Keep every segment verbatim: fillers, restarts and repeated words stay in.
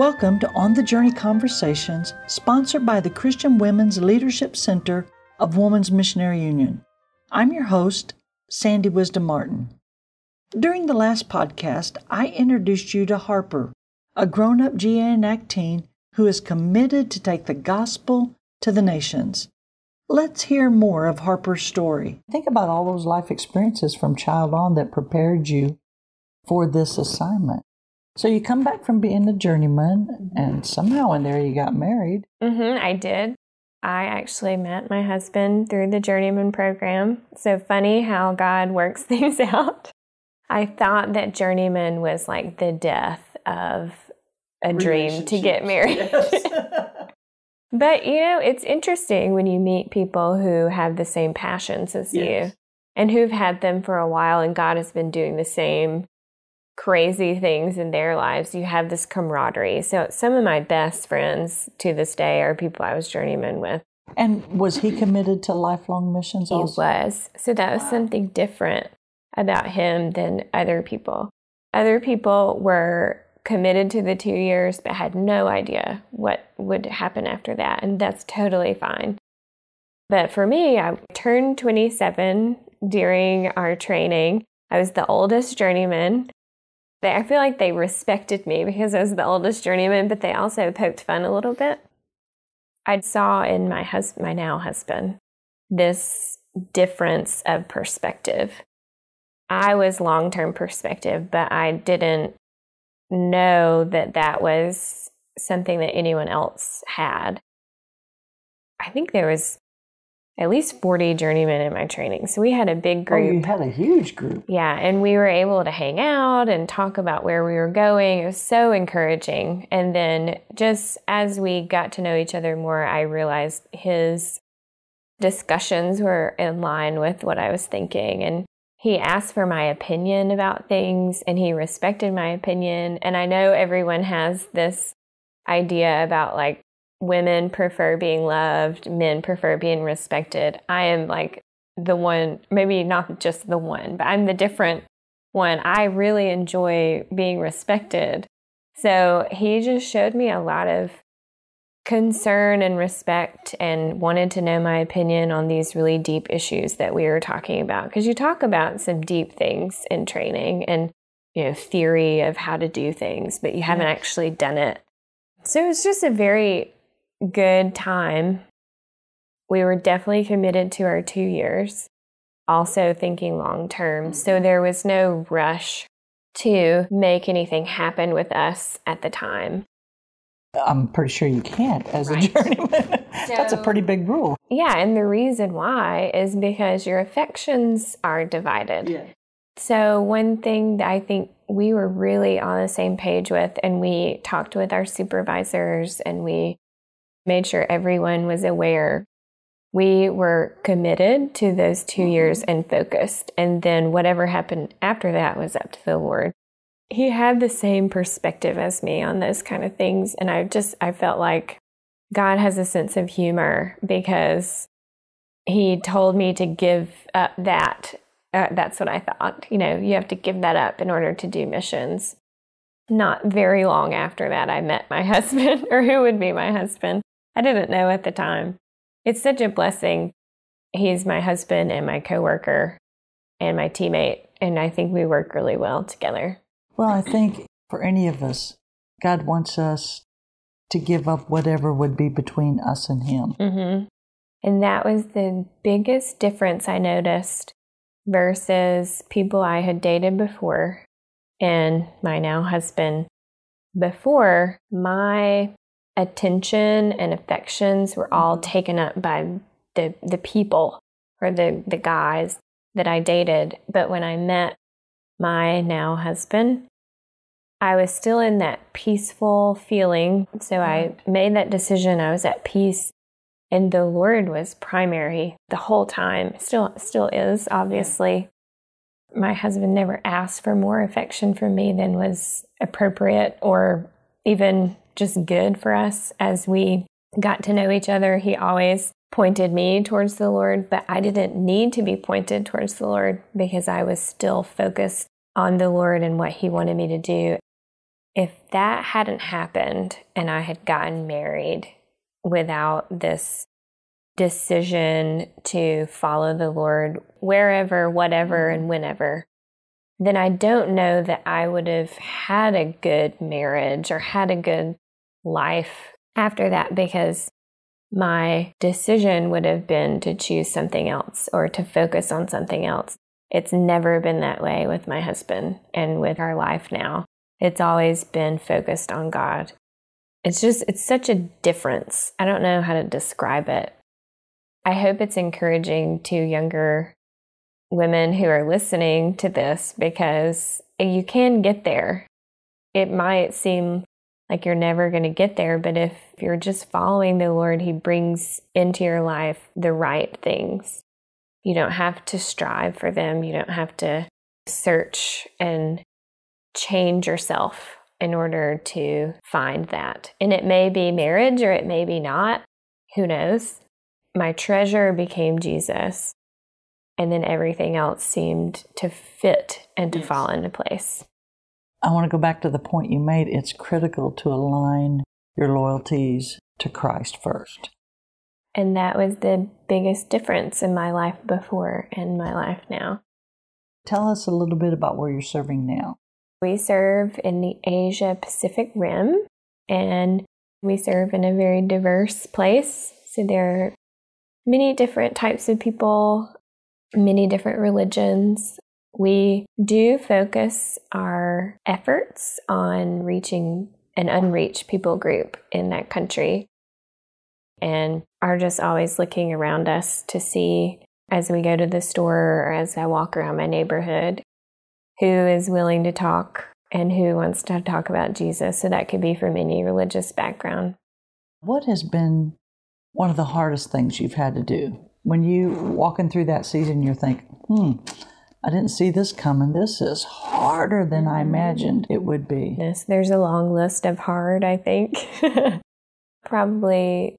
Welcome to On the Journey Conversations, sponsored by the Christian Women's Leadership Center of Women's Missionary Union. I'm your host, Sandy Wisdom Martin. During the last podcast, I introduced you to Harper, a grown-up G A and acteen who is committed to take the gospel to the nations. Let's hear more of Harper's story. Think about all those life experiences from child on that prepared you for this assignment. So you come back from being a journeyman, and somehow in there you got married. Mm-hmm, I did. I actually met my husband through the journeyman program. So funny how God works things out. I thought that journeyman was like the death of a dream to get married. Yes. But, you know, it's interesting when you meet people who have the same passions as yes. you and who've had them for a while, and God has been doing the same crazy things in their lives. You have this camaraderie. So some of my best friends to this day are people I was journeyman with. And was he committed to lifelong missions he also? He was. So that was wow. something different about him than other people. Other people were committed to the two years but had no idea what would happen after that. And that's totally fine. But for me, I turned twenty-seven during our training. I was the oldest journeyman. I feel like they respected me because I was the oldest journeyman, but they also poked fun a little bit. I saw in my hus- my now husband this difference of perspective. I was long-term perspective, but I didn't know that that was something that anyone else had. I think there was at least forty journeymen in my training. So we had a big group. Oh, you had a huge group. Yeah, and we were able to hang out and talk about where we were going. It was so encouraging. And then just as we got to know each other more, I realized his discussions were in line with what I was thinking. And he asked for my opinion about things, and he respected my opinion. And I know everyone has this idea about, like, women prefer being loved, men prefer being respected. I am like the one, maybe not just the one, but I'm the different one. I really enjoy being respected. So he just showed me a lot of concern and respect and wanted to know my opinion on these really deep issues that we were talking about. Because you talk about some deep things in training and, you know, theory of how to do things, but you haven't actually done it. So it was just a very good time. We were definitely committed to our two years, also thinking long term. So there was no rush to make anything happen with us at the time. I'm pretty sure you can't as right. a journeyman. So, that's a pretty big rule. Yeah, and the reason why is because your affections are divided. Yeah. So one thing that I think we were really on the same page with, and we talked with our supervisors and we made sure everyone was aware, we were committed to those two years and focused. And then whatever happened after that was up to the Lord. He had the same perspective as me on those kind of things. And I just, I felt like God has a sense of humor because he told me to give up that. Uh, that's what I thought. You know, you have to give that up in order to do missions. Not very long after that, I met my husband, or who would be my husband. I didn't know at the time. It's such a blessing. He's my husband and my coworker and my teammate, and I think we work really well together. Well, I think for any of us, God wants us to give up whatever would be between us and him. Mm-hmm. And that was the biggest difference I noticed versus people I had dated before and my now husband. Before, my attention and affections were all taken up by the the people or the, the guys that I dated. But when I met my now husband, I was still in that peaceful feeling. So I made that decision. I was at peace. And the Lord was primary the whole time. Still still is, obviously. My husband never asked for more affection from me than was appropriate or even just good for us. As we got to know each other, he always pointed me towards the Lord, but I didn't need to be pointed towards the Lord because I was still focused on the Lord and what he wanted me to do. if that hadn't happened and I had gotten married without this decision to follow the Lord wherever, whatever, and whenever, then I don't know that I would have had a good marriage or had a good life after that, because my decision would have been to choose something else or to focus on something else. It's never been that way with my husband and with our life now. It's always been focused on God. It's just, it's such a difference. I don't know how to describe it. I hope it's encouraging to younger women who are listening to this, because you can get there. It might seem like you're never going to get there, but if you're just following the Lord, He brings into your life the right things. You don't have to strive for them. You don't have to search and change yourself in order to find that. And it may be marriage or it may be not. Who knows? My treasure became Jesus. And then everything else seemed to fit and to yes. fall into place. I want to go back to the point you made. It's critical to align your loyalties to Christ first. And that was the biggest difference in my life before and my life now. Tell us a little bit about where you're serving now. We serve in the Asia Pacific Rim, and we serve in a very diverse place. So there are many different types of people, many different religions. We do focus our efforts on reaching an unreached people group in that country, and are just always looking around us to see, as we go to the store or as I walk around my neighborhood, who is willing to talk and who wants to talk about Jesus. So that could be from any religious background. What has been one of the hardest things you've had to do? When you're walking through that season, you're thinking, hmm, I didn't see this coming. This is harder than I imagined it would be. Yes, there's a long list of hard, I think. Probably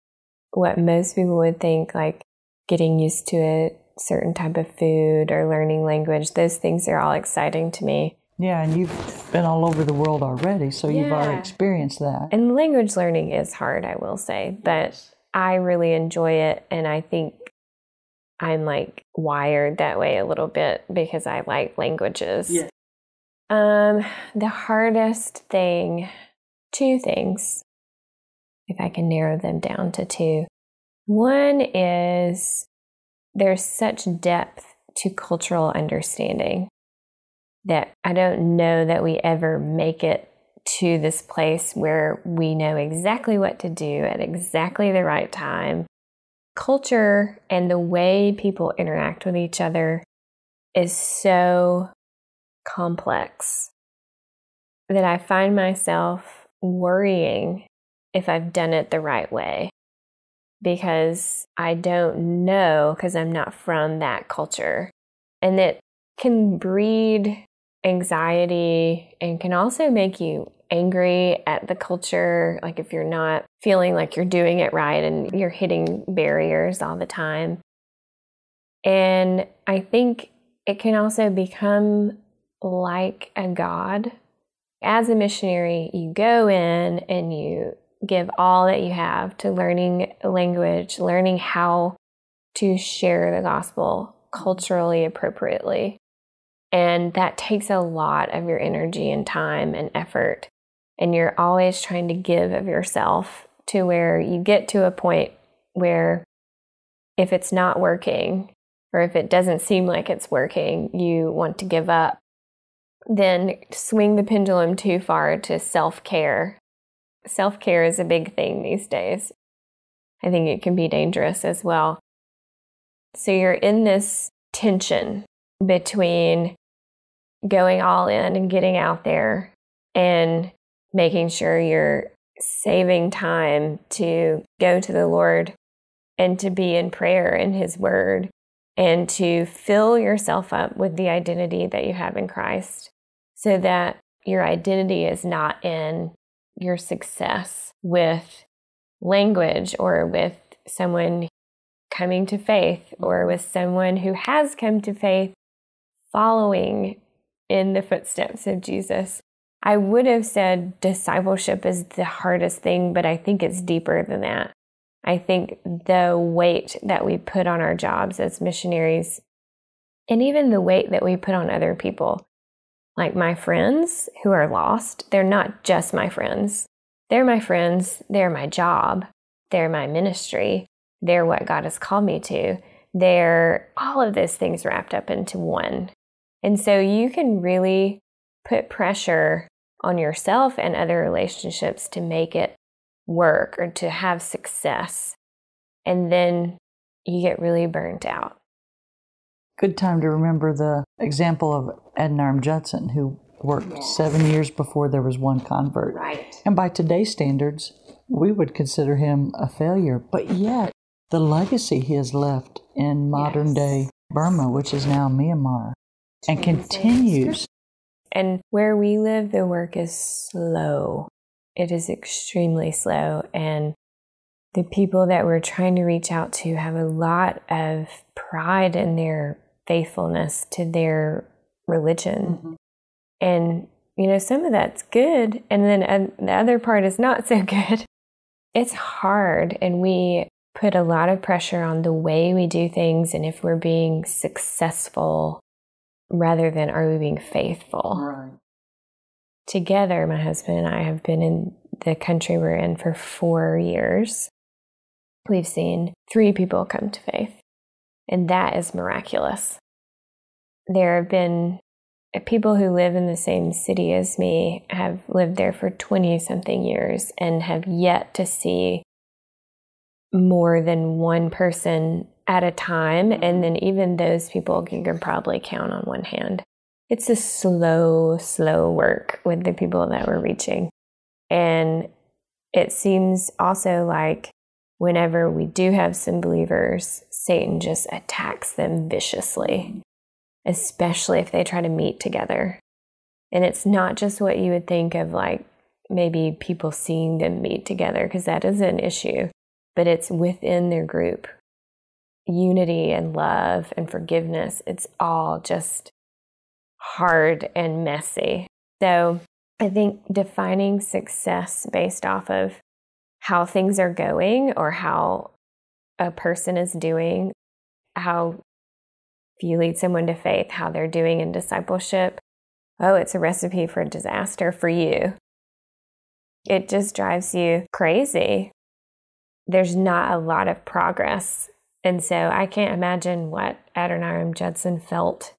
what most people would think, like getting used to a certain type of food or learning language. Those things are all exciting to me. Yeah, and you've been all over the world already, so yeah. You've already experienced that. And language learning is hard, I will say, but yes. I really enjoy it, and I think I'm like wired that way a little bit because I like languages. Yeah. Um, the hardest thing, two things, if I can narrow them down to two. One is there's such depth to cultural understanding that I don't know that we ever make it to this place where we know exactly what to do at exactly the right time. Culture and the way people interact with each other is so complex that I find myself worrying if I've done it the right way, because I don't know, because I'm not from that culture. And that can breed anxiety and can also make you angry at the culture, like if you're not feeling like you're doing it right and you're hitting barriers all the time. And I think it can also become like a god. As a missionary, you go in and you give all that you have to learning language, learning how to share the gospel culturally appropriately. And that takes a lot of your energy and time and effort. And you're always trying to give of yourself to where you get to a point where if it's not working, or if it doesn't seem like it's working, you want to give up. Then swing the pendulum too far to self-care. Self-care is a big thing these days. I think it can be dangerous as well. So you're in this tension between going all in and getting out there and making sure you're saving time to go to the Lord and to be in prayer in His Word and to fill yourself up with the identity that you have in Christ, so that your identity is not in your success with language or with someone coming to faith or with someone who has come to faith following in the footsteps of Jesus. I would have said discipleship is the hardest thing, but I think it's deeper than that. I think the weight that we put on our jobs as missionaries, and even the weight that we put on other people, like my friends who are lost, they're not just my friends. They're my friends. They're my job. They're my ministry. They're what God has called me to. They're all of those things wrapped up into one. And so you can really put pressure on yourself and other relationships to make it work or to have success. And then you get really burnt out. Good time to remember the example of Adoniram Judson, who worked yeah. seven years before there was one convert. Right. And by today's standards, we would consider him a failure. But yet, the legacy he has left in modern yes. day Burma, which is now Myanmar, and continues. And where we live, the work is slow. It is extremely slow. And the people that we're trying to reach out to have a lot of pride in their faithfulness to their religion. Mm-hmm. And, you know, some of that's good. And then uh, the other part is not so good. It's hard. And we put a lot of pressure on the way we do things. And if we're being successful rather than are we being faithful. Right. Together, my husband and I have been in the country we're in for four years. We've seen three people come to faith, and that is miraculous. There have been people who live in the same city as me, have lived there for twenty-something years, and have yet to see more than one person at a time, and then even those people you can probably count on one hand. It's a slow, slow work with the people that we're reaching. And it seems also like whenever we do have some believers, Satan just attacks them viciously, especially if they try to meet together. And it's not just what you would think of, like maybe people seeing them meet together, because that is an issue, but it's within their group. Unity and love and forgiveness, it's all just hard and messy. So I think defining success based off of how things are going or how a person is doing, how if you lead someone to faith, how they're doing in discipleship, oh, it's a recipe for disaster for you. It just drives you crazy. There's not a lot of progress. And so I can't imagine what Adoniram Judson felt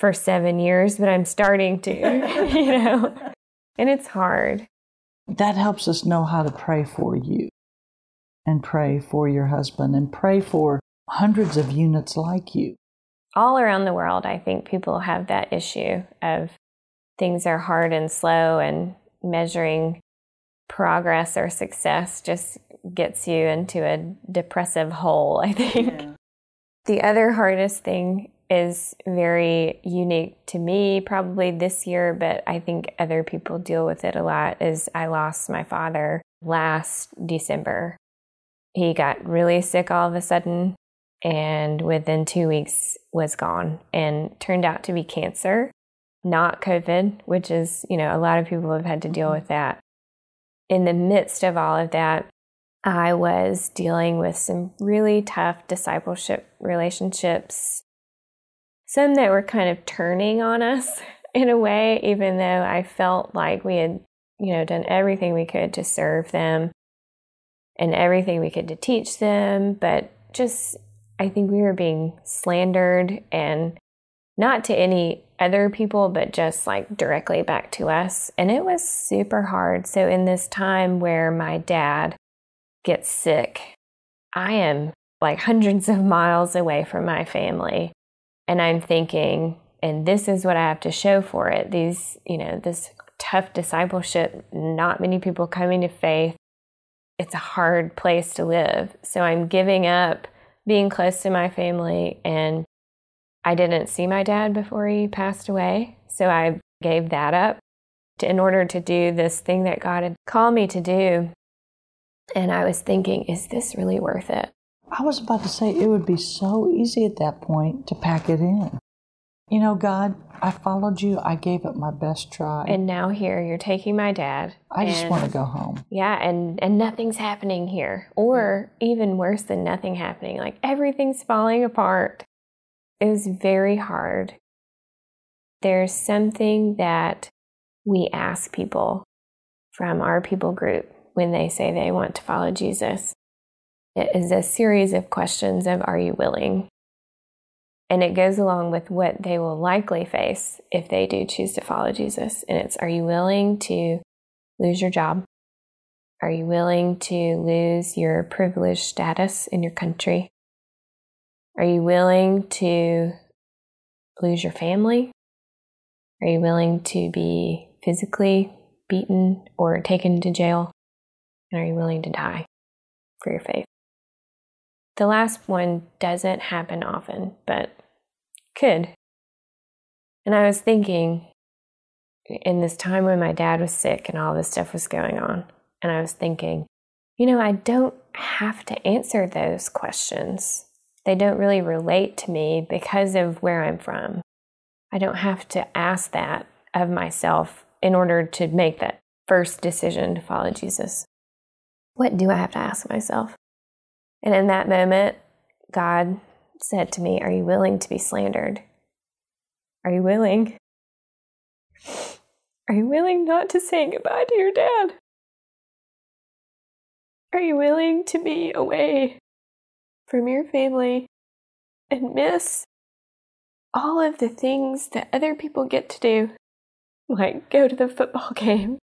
for seven years, but I'm starting to, you know, and it's hard. That helps us know how to pray for you and pray for your husband and pray for hundreds of units like you. All around the world, I think people have that issue of things are hard and slow, and measuring progress or success just gets you into a depressive hole, I think. Yeah. The other hardest thing is very unique to me probably this year, but I think other people deal with it a lot, is I lost my father last December. He got really sick all of a sudden, and within two weeks was gone, and turned out to be cancer, not COVID, which is, you know, a lot of people have had to deal with that. In the midst of all of that, I was dealing with some really tough discipleship relationships. Some that were kind of turning on us in a way, even though I felt like we had, you know, done everything we could to serve them and everything we could to teach them. But just, I think we were being slandered, and not to any other people, but just like directly back to us. And it was super hard. So in this time where my dad gets sick, I am like hundreds of miles away from my family. And I'm thinking, and this is what I have to show for it. These, you know, this tough discipleship, not many people coming to faith. It's a hard place to live. So I'm giving up being close to my family. And I didn't see my dad before he passed away. So I gave that up to, in order to do this thing that God had called me to do. And I was thinking, is this really worth it? I was about to say, it would be so easy at that point to pack it in. you know, God, I followed you. I gave it my best try. And now here you're taking my dad. I and, just want to go home. Yeah, and, and nothing's happening here. Or even worse than nothing happening, like everything's falling apart. It was very hard. There's something that we ask people from our people group when they say they want to follow Jesus. It is a series of questions of, are you willing? And it goes along with what they will likely face if they do choose to follow Jesus. And it's, are you willing to lose your job? Are you willing to lose your privileged status in your country? Are you willing to lose your family? Are you willing to be physically beaten or taken to jail? And are you willing to die for your faith? The last one doesn't happen often, but could. And I was thinking, in this time when my dad was sick and all this stuff was going on, and I was thinking, you know, I don't have to answer those questions. They don't really relate to me because of where I'm from. I don't have to ask that of myself in order to make that first decision to follow Jesus. What do I have to ask myself? And in that moment, God said to me, are you willing to be slandered? Are you willing? Are you willing not to say goodbye to your dad? Are you willing to be away from your family and miss all of the things that other people get to do, like go to the football game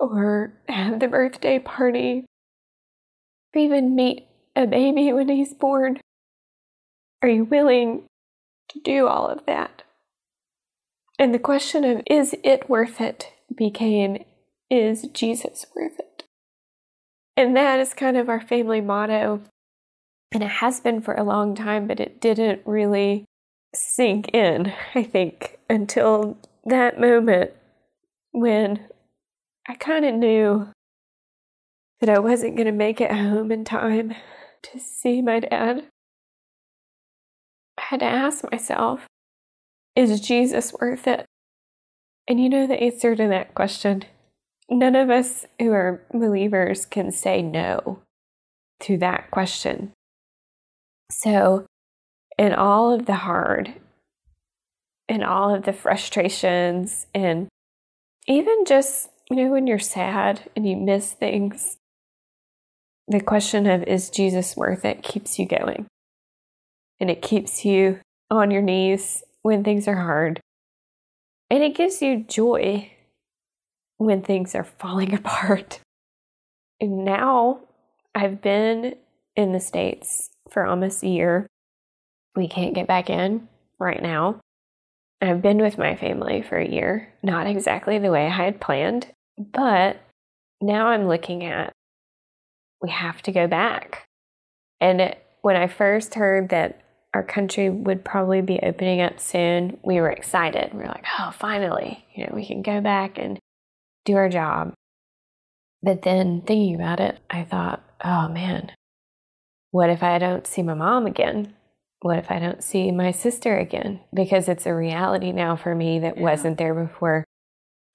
or have the birthday party, or even meet a baby when he's born? Are you willing to do all of that? And the question of, is it worth it, became, is Jesus worth it? And that is kind of our family motto. And it has been for a long time, but it didn't really sink in, I think, until that moment when I kind of knew that I wasn't going to make it home in time to see my dad. I had to ask myself, is Jesus worth it? And you know the answer to that question. None of us who are believers can say no to that question. So in all of the hard, in all of the frustrations, and even just, you know, when you're sad and you miss things, the question of, is Jesus worth it, keeps you going. And it keeps you on your knees when things are hard. And it gives you joy when things are falling apart. And now I've been in the States for almost a year. We can't get back in right now. I've been with my family for a year, not exactly the way I had planned, but now I'm looking at, we have to go back. And it, when I first heard that our country would probably be opening up soon, we were excited. We were like, oh, finally, you know, we can go back and do our job. But then thinking about it, I thought, oh man, what if I don't see my mom again? What if I don't see my sister again? Because it's a reality now for me that yeah. wasn't there before.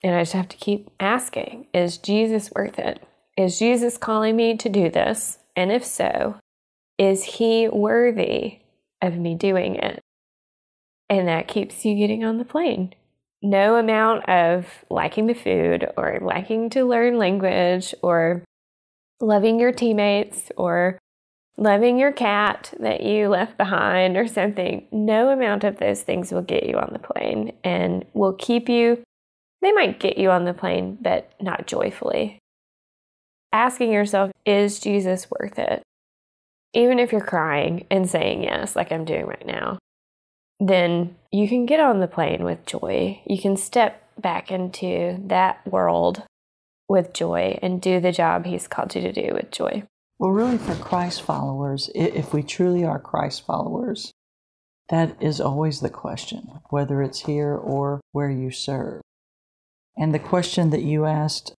And I just have to keep asking, is Jesus worth it? Is Jesus calling me to do this? And if so, is he worthy of me doing it? And that keeps you getting on the plane. No amount of liking the food or liking to learn language or loving your teammates or loving your cat that you left behind or something, no amount of those things will get you on the plane and will keep you. They might get you on the plane, but not joyfully. Asking yourself, is Jesus worth it? Even if you're crying and saying yes, like I'm doing right now, then you can get on the plane with joy. You can step back into that world with joy and do the job he's called you to do with joy. Well, really, for Christ followers, if we truly are Christ followers, that is always the question, whether it's here or where you serve. And the question that you asked,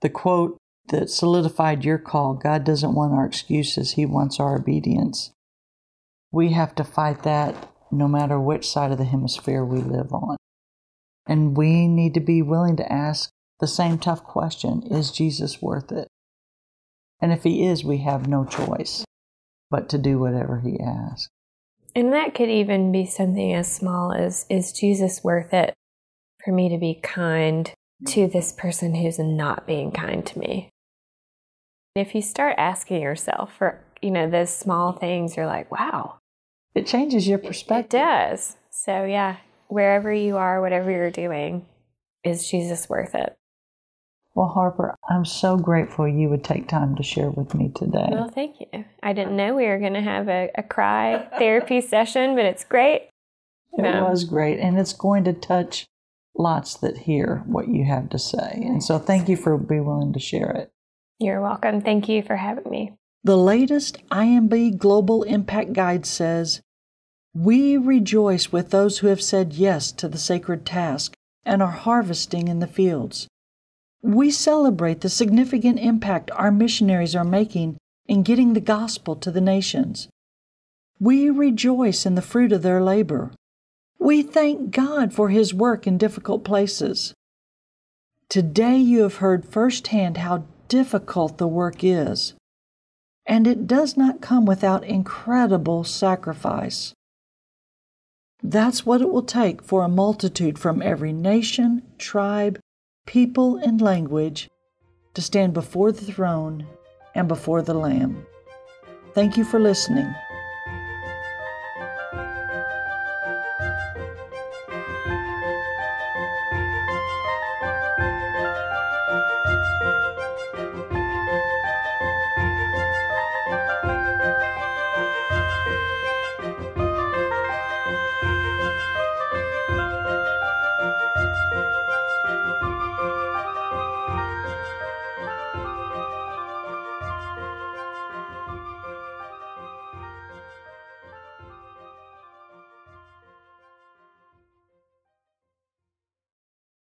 the quote that solidified your call, God doesn't want our excuses, he wants our obedience. We have to fight that no matter which side of the hemisphere we live on. And we need to be willing to ask the same tough question, is Jesus worth it? And if he is, we have no choice but to do whatever he asks. And that could even be something as small as, is Jesus worth it for me to be kind to this person who's not being kind to me? If you start asking yourself for, you know, those small things, you're like, wow. It changes your perspective. It does. So yeah, wherever you are, whatever you're doing, is Jesus worth it? Well, Harper, I'm so grateful you would take time to share with me today. Well, thank you. I didn't know we were going to have a, a cry therapy session, but it's great. It um, was great, and it's going to touch lots that hear what you have to say. And so thank you for being willing to share it. You're welcome. Thank you for having me. The latest I M B Global Impact Guide says, "We rejoice with those who have said yes to the sacred task and are harvesting in the fields." We celebrate the significant impact our missionaries are making in getting the gospel to the nations. We rejoice in the fruit of their labor. We thank God for His work in difficult places. Today you have heard firsthand how difficult the work is, and it does not come without incredible sacrifice. That's what it will take for a multitude from every nation, tribe, people, and language to stand before the throne and before the Lamb. Thank you for listening.